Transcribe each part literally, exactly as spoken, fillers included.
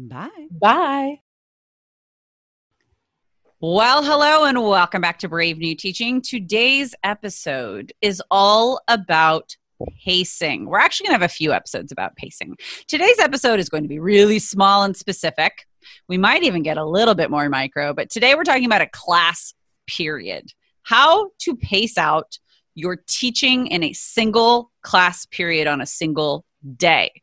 Bye. Bye. Well, hello and welcome back to Brave New Teaching. Today's episode is all about pacing. We're actually going to have a few episodes about pacing. Today's episode is going to be really small and specific. We might even get a little bit more micro, but today we're talking about a class period. How to pace out your teaching in a single class period on a single day.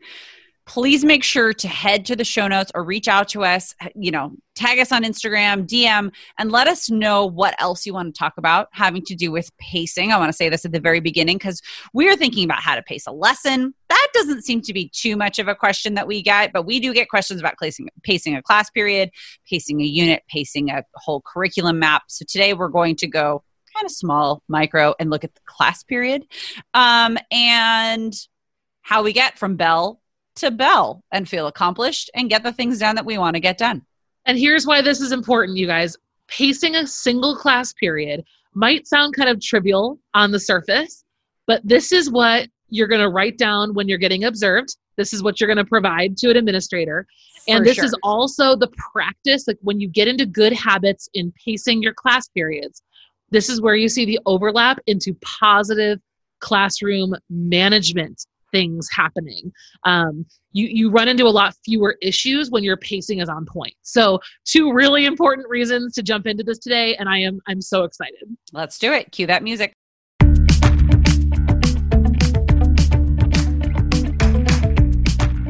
Please make sure to head to the show notes or reach out to us, you know, tag us on Instagram, D M, and let us know what else you want to talk about having to do with pacing. I want to say this at the very beginning because we're thinking about how to pace a lesson. That doesn't seem to be too much of a question that we get, but we do get questions about pacing, pacing a class period, pacing a unit, pacing a whole curriculum map. So today we're going to go kind of small, micro, and look at the class period um, and how we get from bell to bell and feel accomplished and get the things done that we want to get done. And here's why this is important, you guys. Pacing a single class period might sound kind of trivial on the surface, but this is what you're going to write down when you're getting observed. This is what you're going to provide to an administrator. And For this sure. is also the practice, like when you get into good habits in pacing your class periods, this is where you see the overlap into positive classroom management things happening. Um, you, you run into a lot fewer issues when your pacing is on point. So two really important reasons to jump into this today. And I am, I'm so excited. Let's do it. Cue that music.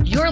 You're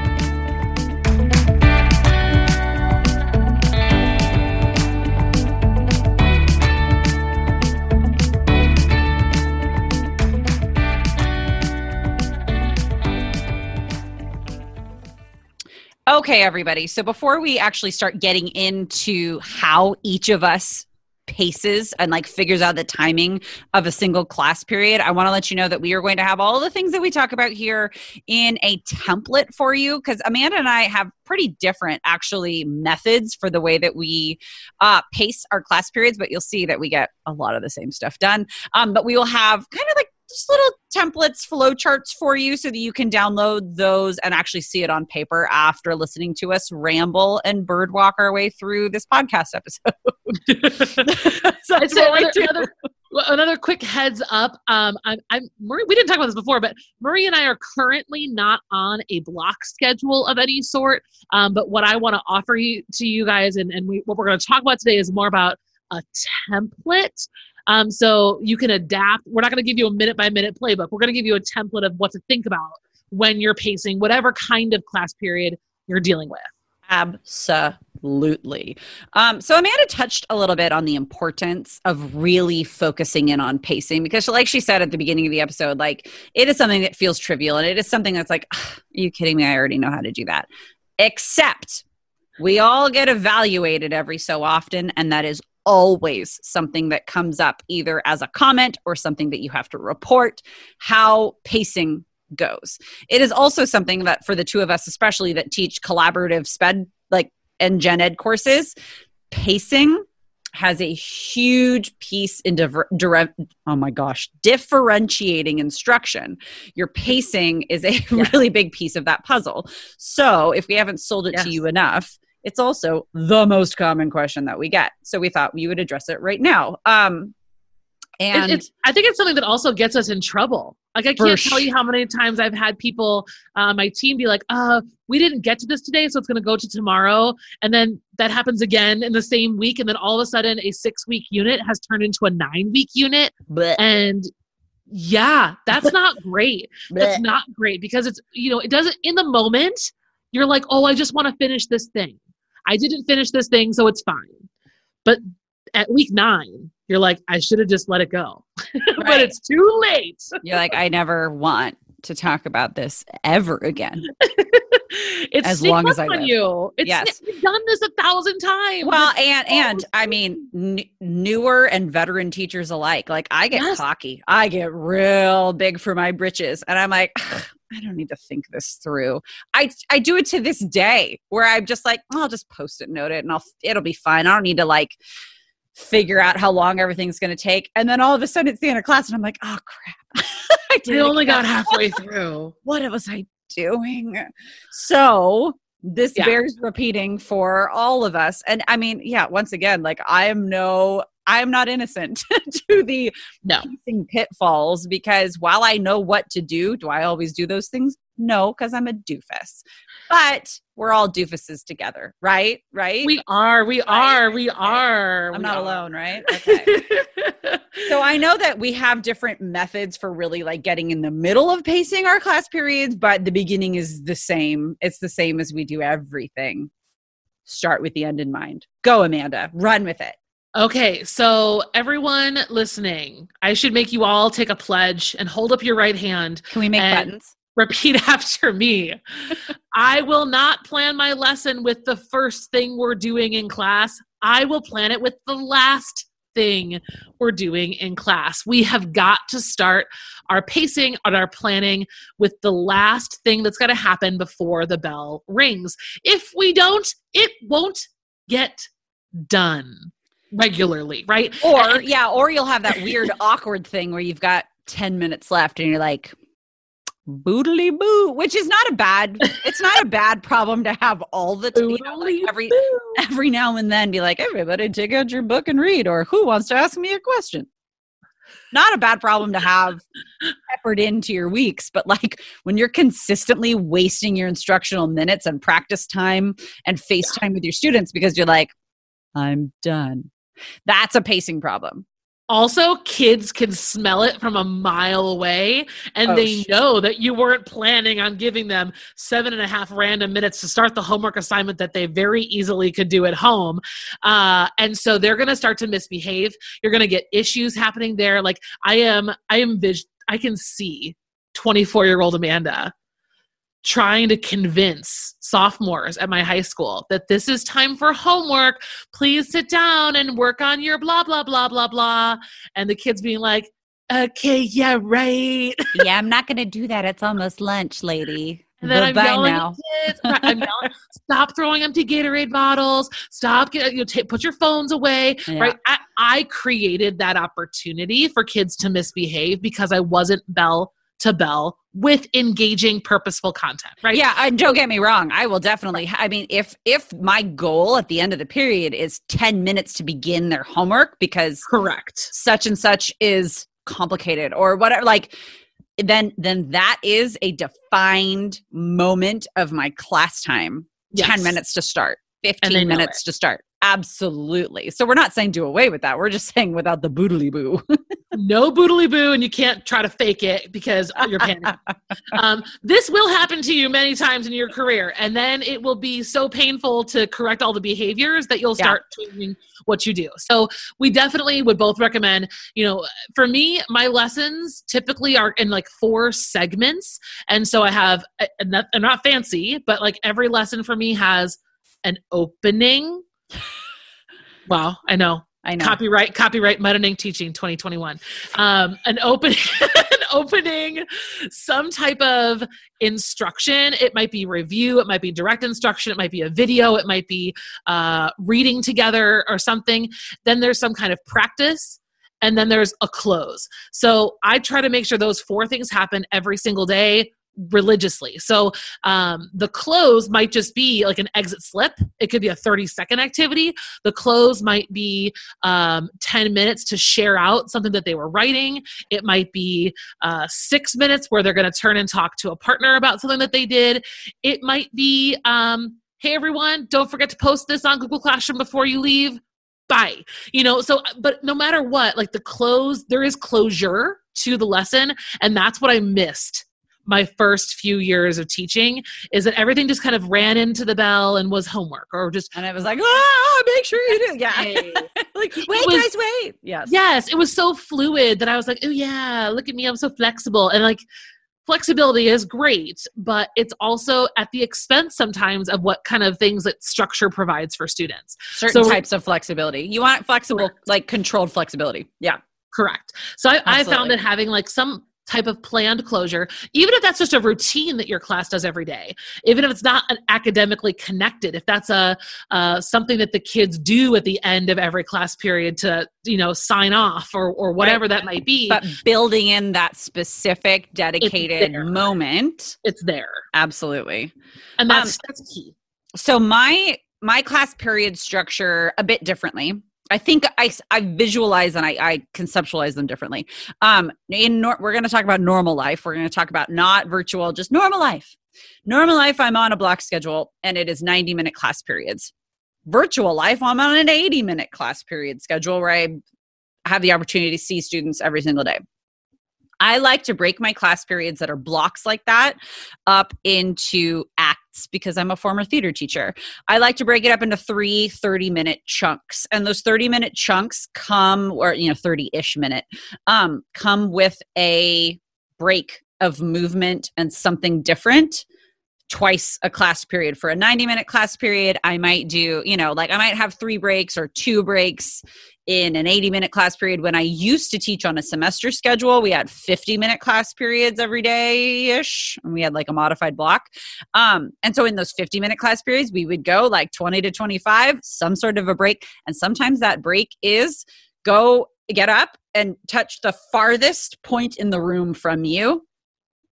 Okay, everybody. So before we actually start getting into how each of us paces and like figures out the timing of a single class period, I want to let you know that we are going to have all the things that we talk about here in a template for you, because Amanda and I have pretty different actually methods for the way that we uh, pace our class periods, but you'll see that we get a lot of the same stuff done. Um, but we will have kind of like just little templates, flow charts for you so that you can download those and actually see it on paper after listening to us ramble and bird walk our way through this podcast episode. So that's what I do. Another- Another quick heads up. Um, I'm, I'm Marie, we didn't talk about this before, but Marie and I are currently not on a block schedule of any sort. Um, but what I want to offer you to you guys, and, and we, what we're going to talk about today is more about a template. Um, so you can adapt. We're not going to give you a minute by minute playbook. We're going to give you a template of what to think about when you're pacing whatever kind of class period you're dealing with. Absolutely. Um, so Amanda touched a little bit on the importance of really focusing in on pacing, because like she said at the beginning of the episode, like it is something that feels trivial and it is something that's like, are you kidding me? I already know how to do that. Except we all get evaluated every so often, and that is always something that comes up either as a comment or something that you have to report, how pacing goes. It is also something that for the two of us, especially that teach collaborative SPED like and gen ed courses, pacing has a huge piece in diver- dire- oh my gosh, differentiating instruction. Your pacing is a yeah. really big piece of that puzzle. So if we haven't sold it yes. to you enough, it's also the most common question that we get. So we thought we would address it right now. Um, And it's, it's, I think it's something that also gets us in trouble. Like I can't tell you how many times I've had people, uh, my team be like, uh, we didn't get to this today, so it's going to go to tomorrow. And then that happens again in the same week. And then all of a sudden a six week unit has turned into a nine week unit. Blech. And yeah, that's not great. Blech. That's not great because it's, you know, it doesn't in the moment you're like, oh, I just want to finish this thing. I didn't finish this thing, so it's fine. But at week nine, you're like, I should have just let it go, right. But it's too late. You're like, I never want to talk about this ever again. It's as long as I live. You. It's yes. You've done this a thousand times. Well, and, and I mean, n- newer and veteran teachers alike, like I get yes. cocky. I get real big for my britches. And I'm like, I don't need to think this through. I I do it to this day where I'm just like, oh, I'll just post it, note it, and I'll it'll be fine. I don't need to like figure out how long everything's going to take. And then all of a sudden it's the end of class and I'm like, oh crap. I, I only got halfway through. What was I doing? So this yeah. bears repeating for all of us. And I mean, yeah, once again, like I am no, I am not innocent to the no. pitfalls, because while I know what to do, do I always do those things? No, because I'm a doofus. But we're all doofuses together, right? Right? We are. We are. Right. We are. I'm we not are. alone, right? Okay. So I know that we have different methods for really like getting in the middle of pacing our class periods, but the beginning is the same. It's the same as we do everything. Start with the end in mind. Go, Amanda. Run with it. Okay, so everyone listening, I should make you all take a pledge and hold up your right hand. Can we make buttons? Repeat after me. I will not plan my lesson with the first thing we're doing in class. I will plan it with the last thing we're doing in class. We have got to start our pacing and our planning with the last thing that's going to happen before the bell rings. If we don't, it won't get done regularly, right? Or, and- yeah, or you'll have that weird, awkward thing where you've got ten minutes left and you're like, boodly boo, which is not a bad, it's not a bad problem to have all the time. You know, like every, every now and then be like, everybody take out your book and read, or who wants to ask me a question? Not a bad problem to have peppered into your weeks, but like when you're consistently wasting your instructional minutes and practice time and face time with your students because you're like, I'm done. That's a pacing problem. Also, kids can smell it from a mile away, and oh, they shit. know that you weren't planning on giving them seven and a half random minutes to start the homework assignment that they very easily could do at home. Uh, and so they're going to start to misbehave. You're going to get issues happening there. Like I am, I am, vis- I can see twenty-four-year-old Amanda trying to convince sophomores at my high school that this is time for homework. Please sit down and work on your blah, blah, blah, blah, blah. And the kids being like, okay, yeah, right. Yeah, I'm not going to do that. It's almost lunch, lady. And then Goodbye I'm yelling now. at kids. I'm yelling, stop throwing empty Gatorade bottles. Stop. Get, you know, t- put your phones away. Yeah. Right. I, I created that opportunity for kids to misbehave because I wasn't bell to bell with engaging, purposeful content. Right. Yeah. And don't get me wrong. I will definitely, I mean, if, if my goal at the end of the period is ten minutes to begin their homework because correct such and such is complicated or whatever, like then, then that is a defined moment of my class time. Yes. ten minutes to start, fifteen minutes to start. Absolutely. So we're not saying do away with that. We're just saying without the boodly boo. No boodly boo, and you can't try to fake it because you're panicking. Um, this will happen to you many times in your career, and then it will be so painful to correct all the behaviors that you'll start yeah. changing what you do. So we definitely would both recommend, you know, for me, my lessons typically are in like four segments. And so I have, and that, and not fancy, but like every lesson for me has an opening. Wow. I know. I know. Copyright, copyright, Brave New Teaching twenty twenty-one. Um, an opening, an opening, some type of instruction. It might be review. It might be direct instruction. It might be a video. It might be uh, reading together or something. Then there's some kind of practice. And then there's a close. So I try to make sure those four things happen every single day religiously. So um, the close might just be like an exit slip. It could be a thirty second activity. The close might be um, ten minutes to share out something that they were writing. It might be uh, six minutes where they're going to turn and talk to a partner about something that they did. It might be, um, hey everyone, don't forget to post this on Google Classroom before you leave. Bye. You know, so, but no matter what, like the close, there is closure to the lesson. And that's what I missed my first few years of teaching, is that everything just kind of ran into the bell and was homework or just, and I was like, oh, make sure you do. Yeah. Like, wait, was, guys, wait. Yes. Yes. It was so fluid that I was like, oh yeah, look at me. I'm so flexible. And like flexibility is great, but it's also at the expense sometimes of what kind of things that structure provides for students. Certain so, types of flexibility. You want flexible, correct. Like controlled flexibility. Yeah. Correct. So I, I found that having like some type of planned closure, even if that's just a routine that your class does every day, even if it's not an academically connected, if that's a uh, something that the kids do at the end of every class period to, you know, sign off or or whatever right. that might be. But building in that specific dedicated it's moment. It's there. Absolutely. And that's, um, that's key. So my, my class period structure a bit differently. I think I, I visualize and I, I conceptualize them differently. Um, in nor- we're going to talk about normal life. We're going to talk about not virtual, just normal life. Normal life, I'm on a block schedule and it is ninety minute class periods. Virtual life, I'm on an eighty minute class period schedule where I have the opportunity to see students every single day. I like to break my class periods that are blocks like that up into acts because I'm a former theater teacher. I like to break it up into three thirty minute chunks. And those thirty minute chunks come, or, you know, thirty-ish minute, um, come with a break of movement and something different twice a class period. For a ninety minute class period, I might do, you know, like I might have three breaks or two breaks. In an eighty minute class period, when I used to teach on a semester schedule, we had fifty minute class periods every day-ish, and we had like a modified block. Um, and so in those fifty minute class periods, we would go like twenty to twenty-five, some sort of a break. And sometimes that break is go get up and touch the farthest point in the room from you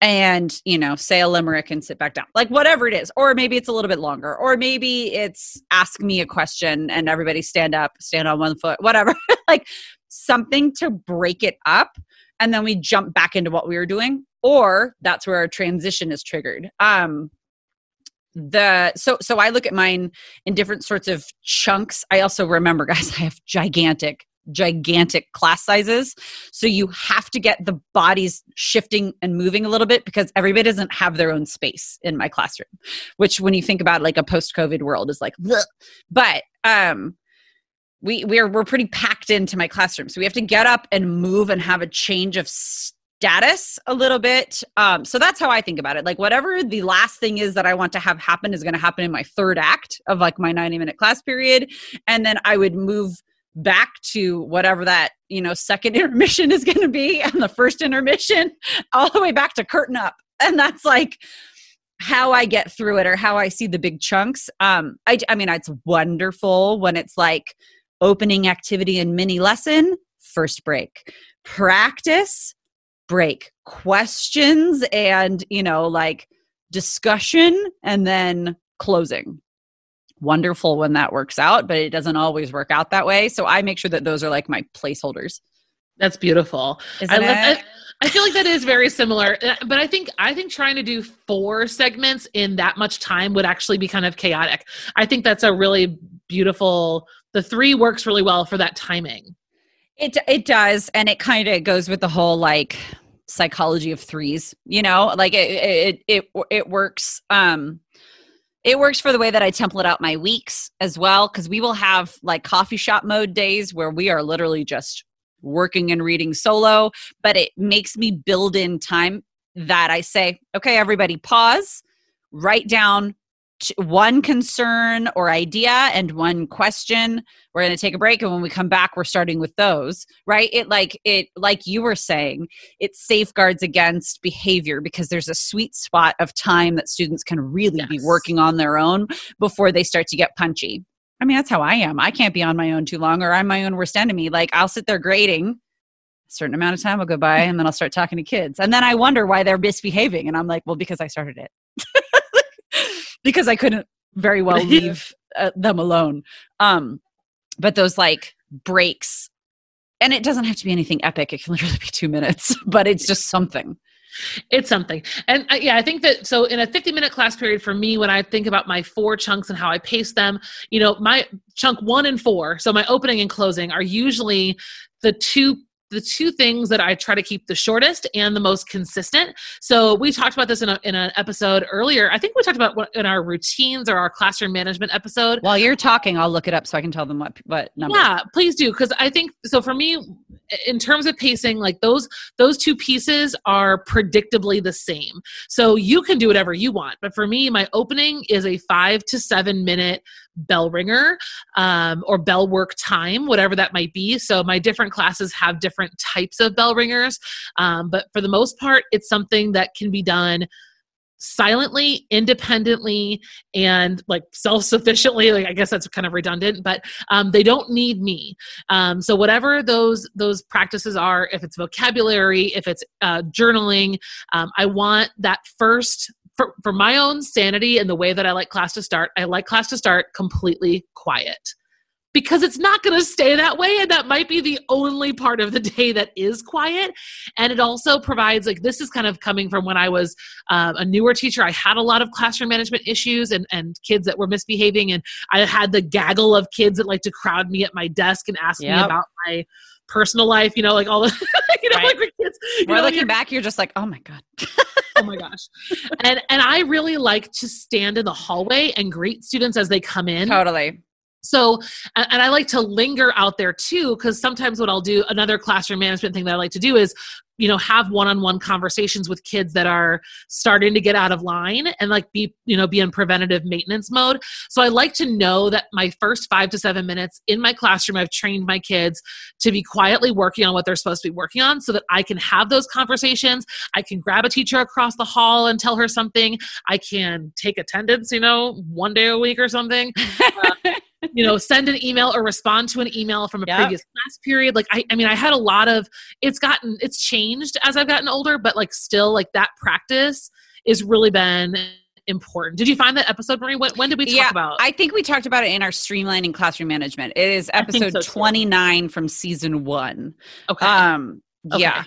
and, you know, say a limerick and sit back down, like whatever it is. Or maybe it's a little bit longer, or maybe it's ask me a question and everybody stand up, stand on one foot, whatever, like something to break it up. And then we jump back into what we were doing, or that's where our transition is triggered. Um, The so so I look at mine in different sorts of chunks. I also remember, guys, I have gigantic gigantic class sizes. So you have to get the bodies shifting and moving a little bit because everybody doesn't have their own space in my classroom, which when you think about like a post-COVID world is like, bleh. But um, we, we're, we're pretty packed into my classroom. So we have to get up and move and have a change of status a little bit. Um, so that's how I think about it. Like whatever the last thing is that I want to have happen is going to happen in my third act of like my ninety minute class period. And then I would move back to whatever that, you know, second intermission is going to be, and the first intermission all the way back to curtain up. And that's like, how I get through it or how I see the big chunks. Um, I, I mean, it's wonderful when it's like opening activity and mini lesson, first break, practice, break, questions, and, you know, like discussion, and then closing. Wonderful when that works out, but it doesn't always work out that way. So I make sure that those are like my placeholders. That's beautiful. Isn't I love it? I, I feel like that is very similar, but I think, I think trying to do four segments in that much time would actually be kind of chaotic. I think that's a really beautiful, the three works really well for that timing. It it does. And it kind of goes with the whole like psychology of threes, you know, like it, it, it, it works. Um, It works for the way that I template out my weeks as well, because we will have like coffee shop mode days where we are literally just working and reading solo, but it makes me build in time that I say, okay, everybody pause, write down t- one concern or idea and one question. We're going to take a break. And when we come back, we're starting with those, right? It like, it, like you were saying, it safeguards against behavior because there's a sweet spot of time that students can really yes. be working on their own before they start to get punchy. I mean, that's how I am. I can't be on my own too long or I'm my own worst enemy. Like I'll sit there grading, a certain amount of time will go by and then I'll start talking to kids. And then I wonder why they're misbehaving. And I'm like, well, because I started it because I couldn't very well leave uh, them alone. Um, But those like breaks, and it doesn't have to be anything epic. It can literally be two minutes, but it's just something. It's something. And uh, yeah, I think that, so in a fifty minute class period for me, when I think about my four chunks and how I pace them, you know, my chunk one and four, so my opening and closing are usually the two the two things that I try to keep the shortest and the most consistent. So we talked about this in, a, in an episode earlier. I think we talked about what in our routines or our classroom management episode. While you're talking, I'll look it up so I can tell them what, what number. Yeah, please do. Cause I think, so for me, in terms of pacing, like those, those two pieces are predictably the same. So you can do whatever you want. But for me, my opening is a five to seven minute bell ringer, um, or bell work time, whatever that might be. So my different classes have different types of bell ringers. Um, but for the most part, it's something that can be done silently, independently, and like self-sufficiently. Like, I guess that's kind of redundant, but, um, they don't need me. Um, so whatever those, those practices are, if it's vocabulary, if it's, uh, journaling, um, I want that first. For, for my own sanity and the way that I like class to start, I like class to start completely quiet because it's not going to stay that way. And that might be the only part of the day that is quiet. And it also provides, like, this is kind of coming from when I was um, a newer teacher. I had a lot of classroom management issues and, and kids that were misbehaving. And I had the gaggle of kids that like to crowd me at my desk and ask yep. me about my personal life, you know, like all the, you know, right. like with kids. You We're know, looking you're, back, you're just like, oh my God. Oh my gosh. And and I really like to stand in the hallway and greet students as they come in. Totally. So, and I like to linger out there too, because sometimes what I'll do, another classroom management thing that I like to do is, you know, have one-on-one conversations with kids that are starting to get out of line and like be, you know, be in preventative maintenance mode. So I like to know that my first five to seven minutes in my classroom, I've trained my kids to be quietly working on what they're supposed to be working on so that I can have those conversations. I can grab a teacher across the hall and tell her something. I can take attendance, you know, one day a week or something. Uh, you know, send an email or respond to an email from a yep. previous class period. Like, I, I mean, I had a lot of, it's gotten, it's changed as I've gotten older, but like still like that practice is really been important. Did you find that episode, Marie? When, when did we talk yeah, about? I think we talked about it in our streamlining classroom management. It is episode so, twenty-nine from season one. Okay. Um, okay. Yeah.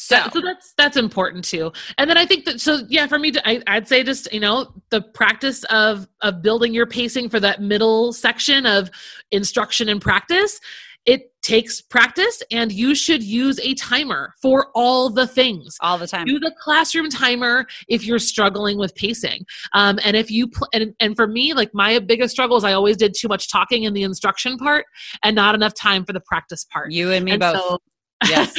So. That, so that's, that's important too. And then I think that, so yeah, for me, I, I'd say just, you know, the practice of, of building your pacing for that middle section of instruction and practice, it takes practice, and you should use a timer for all the things. All the time. Do the classroom timer if you're struggling with pacing. Um, and if you, pl- and, and for me, like my biggest struggle is I always did too much talking in the instruction part and not enough time for the practice part. You and me and both. So, yes.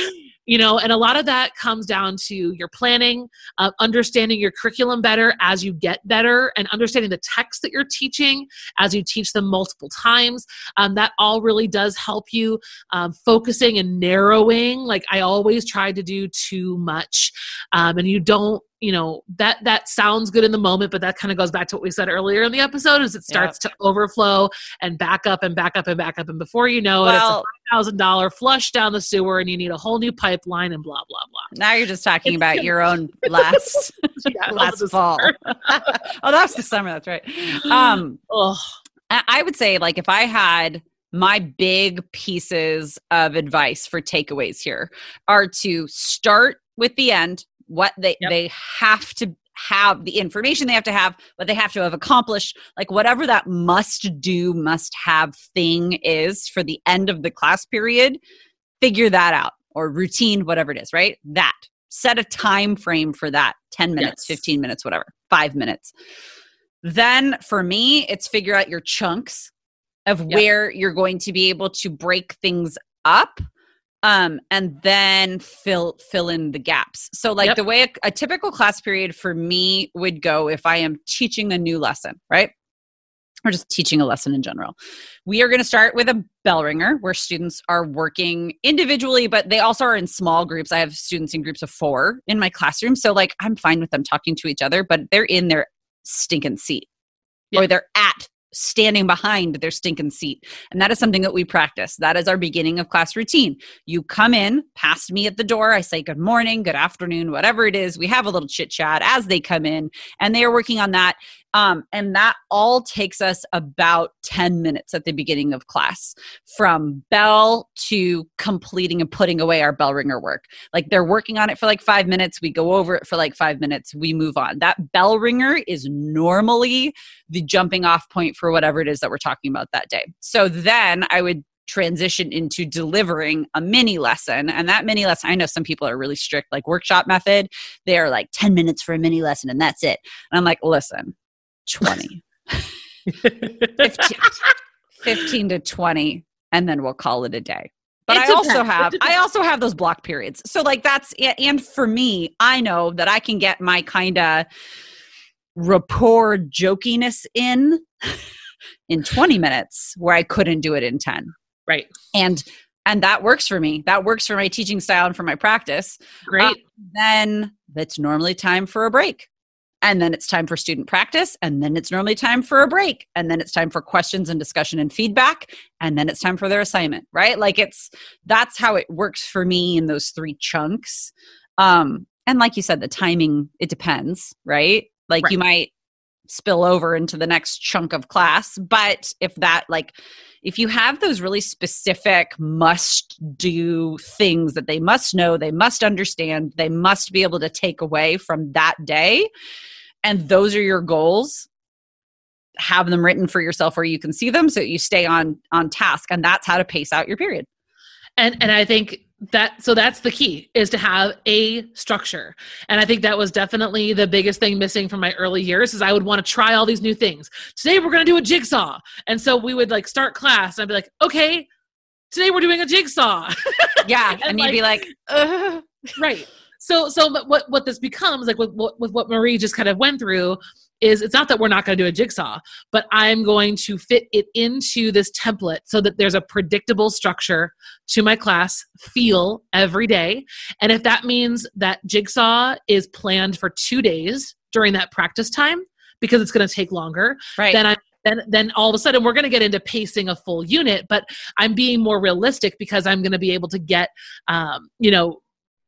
You know, and a lot of that comes down to your planning, uh, understanding your curriculum better as you get better, and understanding the text that you're teaching as you teach them multiple times. Um, that all really does help you um, focusing and narrowing. Like I always tried to do too much, um, and you don't you know, that, that sounds good in the moment, but that kind of goes back to what we said earlier in the episode is it starts yeah. to overflow and back up and back up and back up. And before you know well, it, it's a five thousand dollars flush down the sewer and you need a whole new pipeline and blah, blah, blah. Now you're just talking about your own last, yeah, last fall. Oh, that's the summer. That's right. Um, oh. I, I would say like if I had my big pieces of advice for takeaways here are to start with the end. What they, yep. they have to have, the information they have to have, what they have to have accomplished, like whatever that must do, must have thing is for the end of the class period, figure that out or routine, whatever it is, right? That. Set a time frame for that, ten minutes, yes. fifteen minutes, whatever, five minutes. Then for me, it's figure out your chunks of yep. where you're going to be able to break things up. Um, and then fill, fill in the gaps. So like yep. the way a, a typical class period for me would go if I am teaching a new lesson, right? Or just teaching a lesson in general. We are going to start with a bell ringer where students are working individually, but they also are in small groups. I have students in groups of four in my classroom. So like, I'm fine with them talking to each other, but they're in their stinking seat yep. or they're at standing behind their stinking seat. And that is something that we practice. That is our beginning of class routine. You come in past me at the door. I say, good morning, good afternoon, whatever it is. We have a little chit chat as they come in and they are working on that. Um, and that all takes us about ten minutes at the beginning of class from bell to completing and putting away our bell ringer work. Like they're working on it for like five minutes. We go over it for like five minutes. We move on. That bell ringer is normally the jumping off point for whatever it is that we're talking about that day. So then I would transition into delivering a mini lesson. And that mini lesson, I know some people are really strict, like workshop method. They are like ten minutes for a mini lesson and that's it. And I'm like, listen. twenty fifteen to twenty and then we'll call it a day. But I also have I also have those block periods. So like that's and for me, I know that I can get my kind of rapport jokiness in in twenty minutes where I couldn't do it in ten. Right. And and that works for me. That works for my teaching style and for my practice. Great. Um, then that's normally time for a break. And then it's time for student practice. And then it's normally time for a break. And then it's time for questions and discussion and feedback. And then it's time for their assignment, right? Like it's, that's how it works for me in those three chunks. Um, and like you said, the timing, it depends, right? Like right. you might spill over into the next chunk of class. But if that, like, if you have those really specific must do things that they must know, they must understand, they must be able to take away from that day, and those are your goals, have them written for yourself where you can see them so that you stay on, on task. And that's how to pace out your period. And, and I think that, so that's the key is to have a structure. And I think that was definitely the biggest thing missing from my early years is I would want to try all these new things. Today we're going to do a jigsaw. And so we would like start class and I'd be like, okay, today we're doing a jigsaw. Yeah. and, and you'd like, be like, uh. Right. So, so what, what this becomes like with, with what Marie just kind of went through is it's not that we're not going to do a jigsaw, but I'm going to fit it into this template so that there's a predictable structure to my class feel every day. And if that means that jigsaw is planned for two days during that practice time, because it's going to take longer, right. then I'm Then, then all of a sudden we're going to get into pacing a full unit, but I'm being more realistic because I'm going to be able to get, um, you know,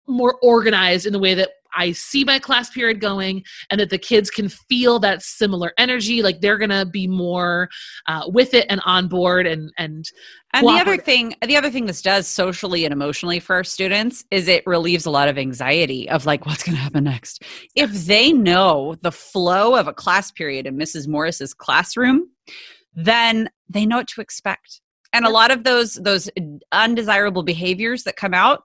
more organized in the way that I see my class period going and that the kids can feel that similar energy. Like they're going to be more uh, with it and on board. And, and, and the other thing, the other thing this does socially and emotionally for our students is it relieves a lot of anxiety of like, what's going to happen next? If they know the flow of a class period in Missus Morris's classroom, then they know what to expect. And a lot of those, those undesirable behaviors that come out,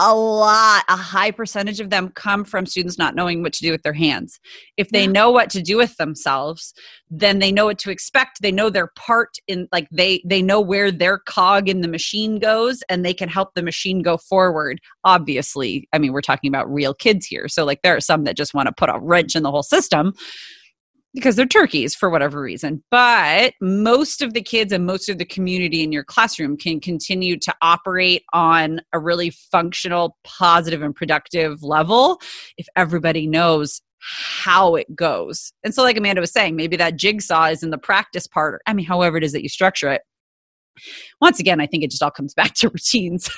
a lot, a high percentage of them come from students not knowing what to do with their hands. If they yeah. know what to do with themselves, then they know what to expect. They know their part in, like they they know where their cog in the machine goes and they can help the machine go forward. Obviously, I mean, we're talking about real kids here. So like there are some that just want to put a wrench in the whole system. because they're turkeys for whatever reason. But most of the kids and most of the community in your classroom can continue to operate on a really functional, positive, and productive level if everybody knows how it goes. And so like Amanda was saying, maybe that jigsaw is in the practice part, or I mean, however it is that you structure it. Once again, I think it just all comes back to routines.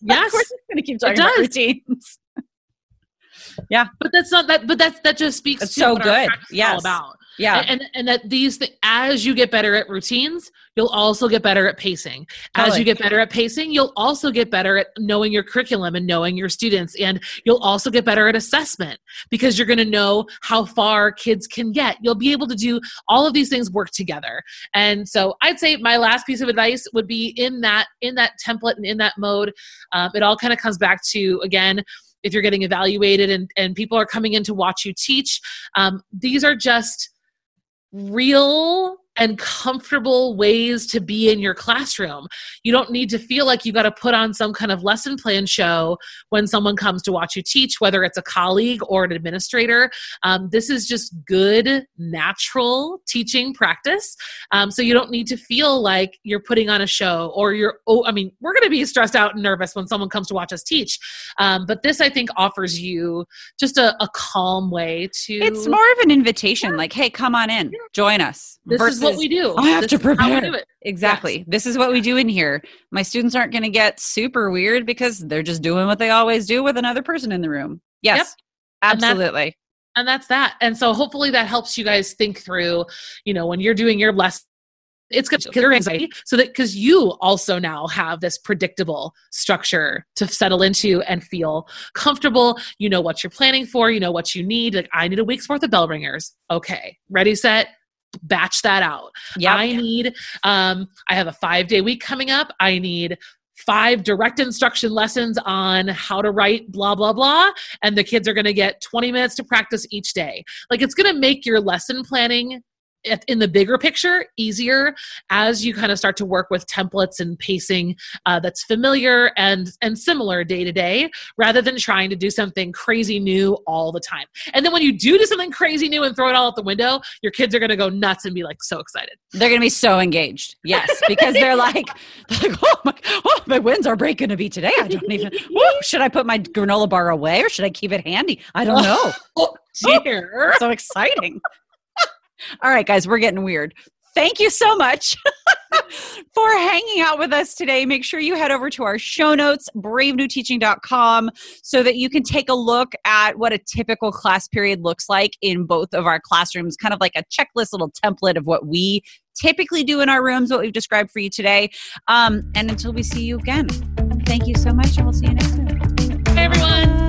Yes. Of course it's going to keep talking about routines. Yeah. But that's not that, but that's, that just speaks that's to so what good. Our yes. all about. Yeah. And, and, and that these things, as you get better at routines, you'll also get better at pacing. As totally. You get better at pacing, you'll also get better at knowing your curriculum and knowing your students. And you'll also get better at assessment because you're going to know how far kids can get. You'll be able to do all of these things work together. And so I'd say my last piece of advice would be in that, in that template and in that mode. Um, it all kind of comes back to, again, if you're getting evaluated and, and people are coming in to watch you teach, um, these are just real and comfortable ways to be in your classroom. You don't need to feel like you got to put on some kind of lesson plan show when someone comes to watch you teach, whether it's a colleague or an administrator. Um, this is just good, natural teaching practice. Um, so you don't need to feel like you're putting on a show or you're, oh, I mean, we're going to be stressed out and nervous when someone comes to watch us teach. Um, but this, I think, offers you just a, a calm way to... It's more of an invitation, yeah. like, hey, come on in, yeah. join us. This versus- is what we do. I have this to prepare. Exactly. Yes. This is what we do in here. My students aren't going to get super weird because they're just doing what they always do with another person in the room. Yes, yep. Absolutely. And that's, and that's that. And so hopefully that helps you guys think through, you know, when you're doing your lesson, it's going to kill your anxiety so that, because you also now have this predictable structure to settle into and feel comfortable. You know what you're planning for. You know what you need. Like, I need a week's worth of bell ringers. Okay. Ready, set, batch that out. Yep. I need, um, I have a five day week coming up. I need five direct instruction lessons on how to write blah, blah, blah. And the kids are going to get twenty minutes to practice each day. Like, it's going to make your lesson planning in the bigger picture easier as you kind of start to work with templates and pacing uh, that's familiar and, and similar day to day, rather than trying to do something crazy new all the time. And then when you do do something crazy new and throw it all out the window, your kids are going to go nuts and be like so excited. They're going to be so engaged. Yes. Because they're like, they're like oh, my, oh, my wins are break going to be today. I don't even, oh, should I put my granola bar away or should I keep it handy? I don't know. Oh, dear. Oh, so exciting. All right, guys, we're getting weird. Thank you so much for hanging out with us today. Make sure you head over to our show notes, brave new teaching dot com, so that you can take a look at what a typical class period looks like in both of our classrooms, kind of like a checklist, little template of what we typically do in our rooms, what we've described for you today. Um, and until we see you again, thank you so much, and we'll see you next time. Hey, everyone.